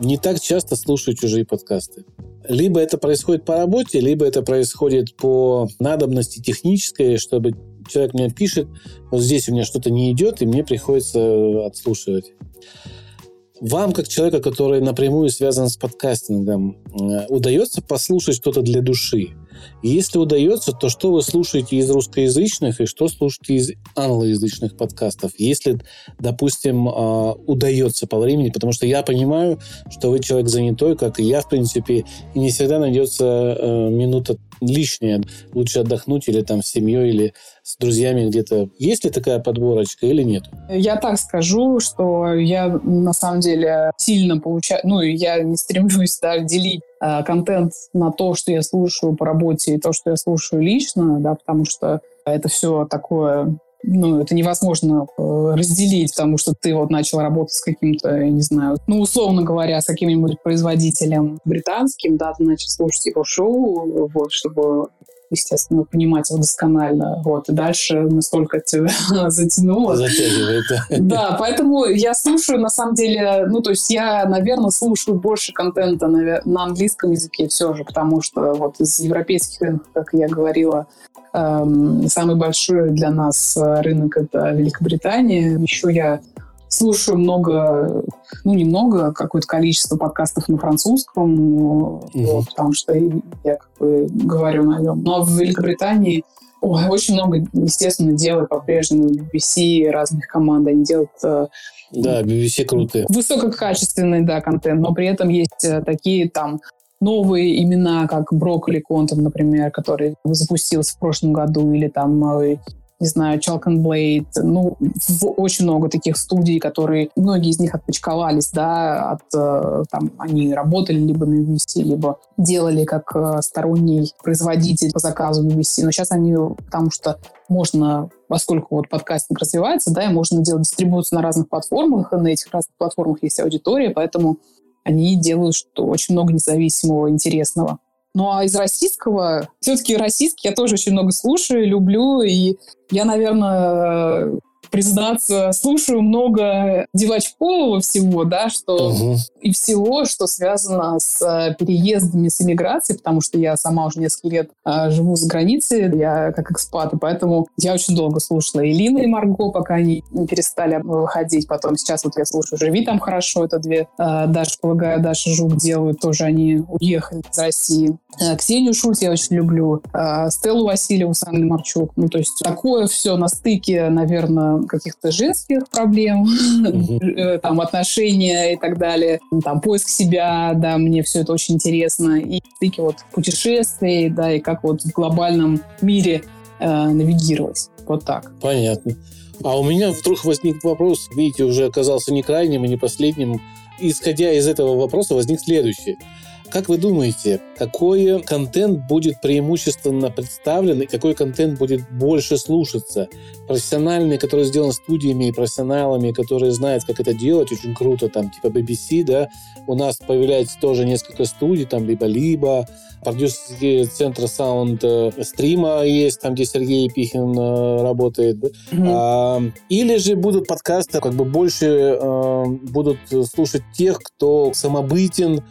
не так часто слушаю чужие подкасты. Либо это происходит по работе, либо это происходит по надобности технической, чтобы человек мне пишет, вот здесь у меня что-то не идет, и мне приходится отслушивать. Вам, как человека, который напрямую связан с подкастингом, удается послушать что-то для души? Если удается, то что вы слушаете из русскоязычных и что слушаете из англоязычных подкастов? Если, допустим, удается по времени, потому что я понимаю, что вы человек занятой, как и я, в принципе, и не всегда найдется минута лишняя. Лучше отдохнуть или там с семьей, или с друзьями где-то. Есть ли такая подборочка или нет? Я так скажу, что я на самом деле сильно получаю... Ну, я не стремлюсь, да, делить контент на то, что я слушаю по работе, и то, что я слушаю лично, да, потому что это все такое, ну, это невозможно разделить, потому что ты вот начал работать с каким-то, я не знаю, ну, условно говоря, с каким-нибудь производителем британским, да, ты начал слушать его шоу, вот, чтобы, естественно, понимать его досконально, вот, и дальше настолько тебя затянуло. Затягивает, да. Да, поэтому я слушаю, на самом деле, ну, то есть я, наверное, слушаю больше контента на, на английском языке все же, потому что вот из европейских рынков, как я говорила, эм, самый большой для нас рынок — это Великобритания. Еще я слушаю много, ну, немного, какое-то количество подкастов на французском, mm-hmm. вот, потому что я как бы говорю на нем. Но в Великобритании ой, очень много, естественно, делают по-прежнему би би си, разных команд. Они делают... Да, би би си крутые. Высококачественный, да, контент, но при этом есть такие там новые имена, как Брокколи Контент, например, который запустился в прошлом году, или там... не знаю, Chalk and Blade, ну, очень много таких студий, которые, многие из них отпочковались, да, от, там, они работали либо на би би си, либо делали как сторонний производитель по заказу би би си, но сейчас они, потому что можно, поскольку вот подкастинг развивается, да, и можно делать дистрибуцию на разных платформах, и на этих разных платформах есть аудитория, поэтому они делают что очень много независимого, интересного. Ну, а из российского... Все-таки российский я тоже очень много слушаю, люблю. И я, наверное, признаться, слушаю много девачкового всего, да, что... Угу. И всего, что связано с переездами, с эмиграцией, потому что я сама уже несколько лет а, живу за границей, я как экспат, и поэтому я очень долго слушала и Лина, и Марго, пока они не перестали выходить. Потом сейчас вот я слушаю «Живи там хорошо», это две а, Даша Полагая, Даша Жук делают, тоже они уехали из России. Ксению Шульц я очень люблю, Стеллу Васильеву, Санну Марчук. Ну, то есть такое все на стыке, наверное, каких-то женских проблем, mm-hmm. там, отношения и так далее, там, поиск себя, да, мне все это очень интересно. И стыки вот путешествий, да, и как вот в глобальном мире э, навигировать. Вот так. Понятно. А у меня вдруг возник вопрос, видите, уже оказался не крайним и не последним. Исходя из этого вопроса возник следующий. Как вы думаете, какой контент будет преимущественно представлен и какой контент будет больше слушаться? Профессиональный, который сделан студиями и профессионалами, которые знают, как это делать, очень круто, там, типа би би си, да, у нас появляется тоже несколько студий, там, либо-либо, продюсерские центры саундстрима есть, там, где Сергей Епихин э, работает. Mm-hmm. А, или же будут подкасты, как бы больше э, будут слушать тех, кто самобытен,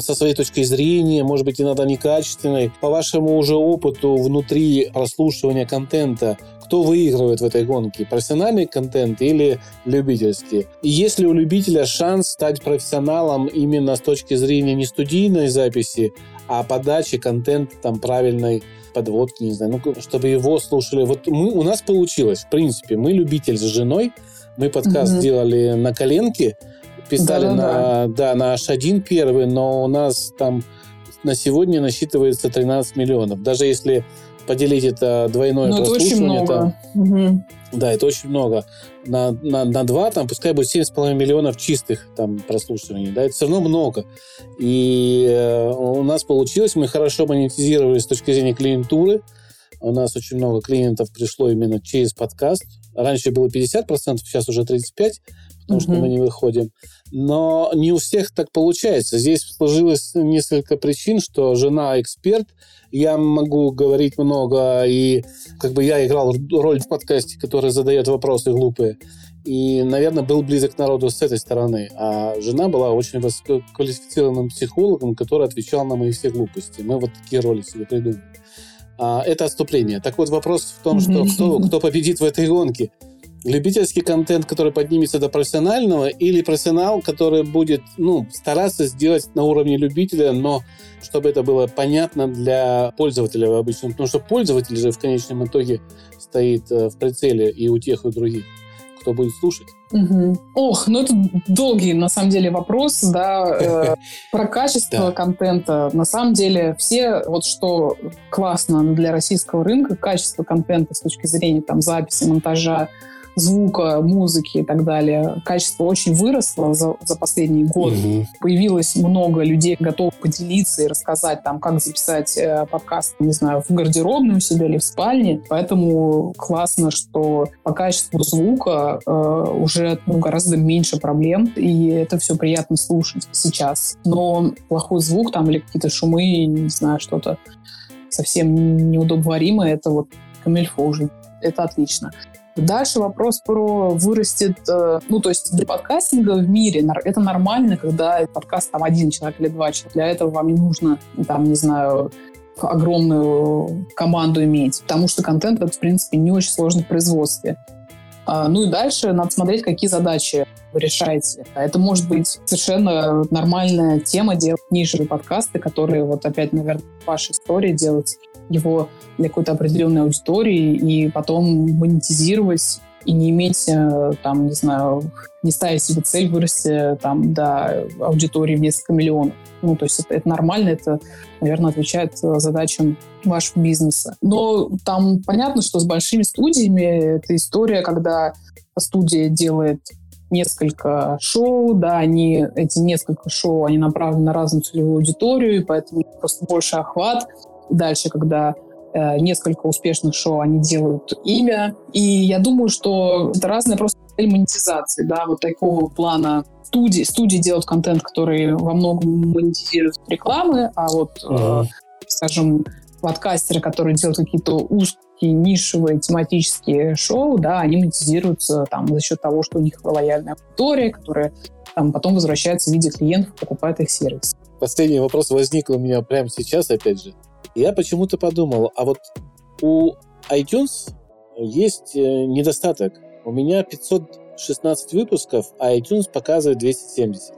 со своей точки зрения, может быть, иногда некачественной. По вашему уже опыту внутри прослушивания контента, кто выигрывает в этой гонке? Профессиональный контент или любительский? И есть ли у любителя шанс стать профессионалом именно с точки зрения не студийной записи, а подачи контента там, правильной подводки, не знаю, ну, чтобы его слушали? Вот мы, у нас получилось, в принципе, мы любитель с женой, мы подкаст mm-hmm. делали на коленке, писали да, на, да, на эйч один первый, но у нас там на сегодня насчитывается тринадцать миллионов. Даже если поделить это двойное ну, прослушивание. Это очень много. Там, угу. Да, это очень много. На, на, на два, там, пускай будет семь с половиной миллионов чистых там, прослушиваний. Да, это все равно много. И э, у нас получилось, мы хорошо монетизировали с точки зрения клиентуры. У нас очень много клиентов пришло именно через подкаст. Раньше было пятьдесят процентов, сейчас уже тридцать пять процентов, потому mm-hmm. что мы не выходим. Но не у всех так получается. Здесь сложилось несколько причин, что жена эксперт, я могу говорить много, и как бы я играл роль в подкасте, который задает вопросы глупые. И, наверное, был близок к народу с этой стороны. А жена была очень высококвалифицированным психологом, который отвечал на мои все глупости. Мы вот такие роли себе придумали. Это отступление. Так вот, вопрос в том, что кто, кто победит в этой гонке. Любительский контент, который поднимется до профессионального, или профессионал, который будет ну, стараться сделать на уровне любителя, но чтобы это было понятно для пользователя обычно. Потому что пользователь же в конечном итоге стоит в прицеле и у тех, и у других, кто будет слушать. Угу. Ох, ну это долгий, на самом деле, вопрос, да, э, про качество да. контента. На самом деле, все, вот что классно для российского рынка, качество контента с точки зрения там, записи, монтажа, звука, музыки и так далее, качество очень выросло за, за последний год. Угу. Появилось много людей, готовых поделиться и рассказать, там, как записать э, подкаст, не знаю, в гардеробной у себя или в спальне. Поэтому классно, что по качеству звука э, уже ну, гораздо меньше проблем, и это все приятно слушать сейчас. Но плохой звук там или какие-то шумы, не знаю, что-то совсем неудобоваримое, это вот камильфо уже. Это отлично. Дальше вопрос про вырастет... Ну, то есть для подкастинга в мире это нормально, когда подкаст там один человек или два человека. Для этого вам не нужно, там, не знаю, огромную команду иметь, потому что контент, в принципе, не очень сложно в производстве. Ну и дальше надо смотреть, какие задачи вы решаете. Это может быть совершенно нормальная тема делать нишевые подкасты, которые, вот опять, наверное, в вашей истории делать его для какой-то определенной аудитории и потом монетизировать и не иметь, там, не знаю, не ставить себе цель вырасти там, до аудитории в несколько миллионов. Ну, то есть это, это нормально, это, наверное, отвечает задачам вашего бизнеса. Но там понятно, что с большими студиями это история, когда студия делает несколько шоу, да, они, эти несколько шоу, они направлены на разную целевую аудиторию, поэтому просто больше охват. Дальше, когда э, несколько успешных шоу, они делают имя. И я думаю, что это разная просто цель монетизации, да, вот такого плана. Студии, студии делают контент, который во многом монетизирует рекламы, а вот, uh-huh. э, скажем, подкастеры, которые делают какие-то узкие, нишевые, тематические шоу, да, они монетизируются там за счет того, что у них лояльная аудитория, которая там потом возвращается в виде клиентов, покупает их сервис. Последний вопрос возник у меня прямо сейчас, опять же. Я почему-то подумал, а вот у iTunes есть недостаток. У меня пятьсот шестнадцать выпусков, а iTunes показывает двести семьдесят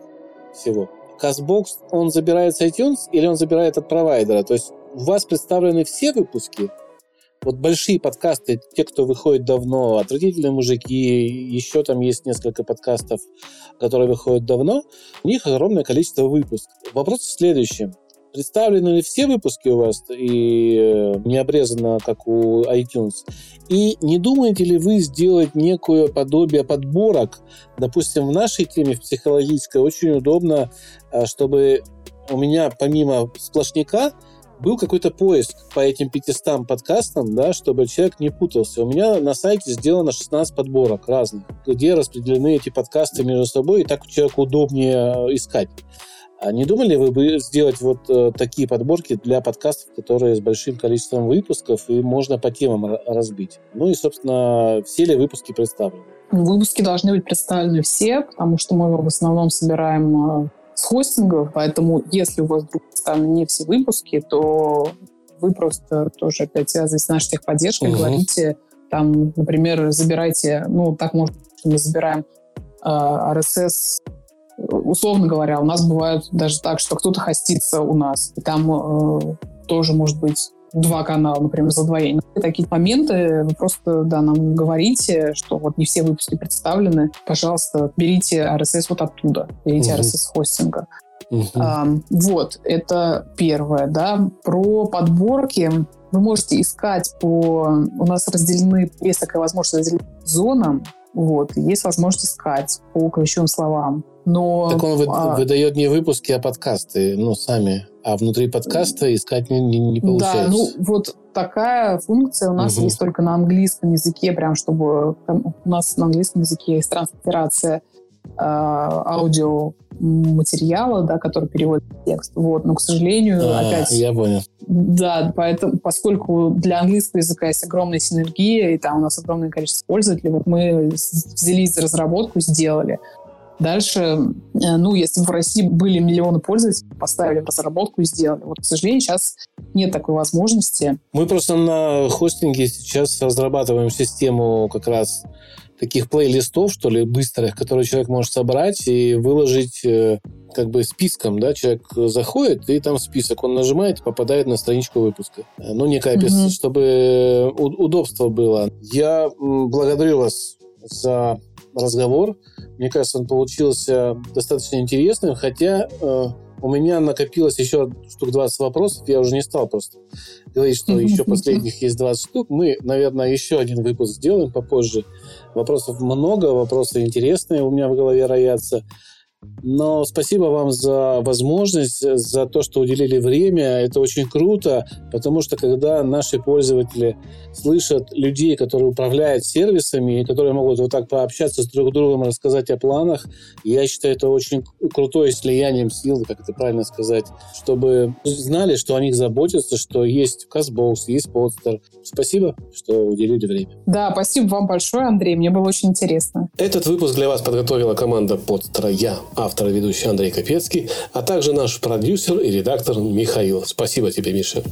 всего. CastBox, он забирает с iTunes или он забирает от провайдера? То есть у вас представлены все выпуски? Вот большие подкасты, те, кто выходит давно, «Отвратительные мужики», еще там есть несколько подкастов, которые выходят давно, у них огромное количество выпусков. Вопрос в следующем. Представлены ли все выпуски у вас и не обрезано, как у iTunes? И не думаете ли вы сделать некое подобие подборок? Допустим, в нашей теме, в психологической, очень удобно, чтобы у меня помимо сплошняка был какой-то поиск по этим пятистам подкастам, да, чтобы человек не путался. У меня на сайте сделано шестнадцать подборок разных, где распределены эти подкасты между собой, и так человеку удобнее искать. А не думали вы бы сделать вот э, такие подборки для подкастов, которые с большим количеством выпусков, и можно по темам р- разбить? Ну и, собственно, все ли выпуски представлены? Выпуски должны быть представлены все, потому что мы в основном собираем э, с хостингов, поэтому если у вас вдруг представлены не все выпуски, то вы просто тоже опять связываетесь с нашей техподдержкой, угу. говорите, там, например, забирайте, ну, так может, мы забираем э, эр эс эс. Условно говоря, у нас бывает даже так, что кто-то хостится у нас, и там э, тоже может быть два канала, например, за двоение. Такие моменты, вы просто да, нам говорите, что вот не все выпуски представлены, пожалуйста, берите эр эс эс вот оттуда, берите угу. эр эс эс-хостинга. Угу. А, вот, это первое, да. Про подборки вы можете искать по... У нас разделены, есть такая возможность разделить по зонам, вот, есть возможность искать по ключевым словам. Но, так он вы, а... выдает не выпуски, а подкасты, ну, сами. А внутри подкаста искать не, не, не получается. Да, ну, вот такая функция у нас угу. есть только на английском языке, прям чтобы... Там, у нас на английском языке есть транслитерация э, аудиоматериала, да, который переводит текст. Вот, но, к сожалению, а, опять... Я понял. Да, поэтому, поскольку для английского языка есть огромная синергия, и там у нас огромное количество пользователей, вот мы взялись за разработку, сделали... Дальше, ну, если бы в России были миллионы пользователей, поставили в разработку и сделали. Вот, к сожалению, сейчас нет такой возможности. Мы просто на хостинге сейчас разрабатываем систему как раз таких плейлистов, что ли, быстрых, которые человек может собрать и выложить как бы списком, да, человек заходит, и там список, он нажимает и попадает на страничку выпуска. Ну, некая песня, угу. чтобы удобство было. Я благодарю вас за разговор. Мне кажется, он получился достаточно интересным, хотя э, у меня накопилось еще штук двадцать вопросов, я уже не стал просто говорить, что еще последних есть двадцать штук. Мы, наверное, еще один выпуск сделаем попозже. Вопросов много, вопросы интересные у меня в голове роятся. Но спасибо вам за возможность, за то, что уделили время. Это очень круто, потому что когда наши пользователи слышат людей, которые управляют сервисами и которые могут вот так пообщаться с друг другом, рассказать о планах, я считаю, это очень крутое слияние сил, как это правильно сказать, чтобы знали, что о них заботятся, что есть Castbox, есть Podster. Спасибо, что уделили время. Да, спасибо вам большое, Андрей, мне было очень интересно. Этот выпуск для вас подготовила команда Podster. Я, автор и ведущий Андрей Капецкий, а также наш продюсер и редактор Михаил. Спасибо тебе, Миша.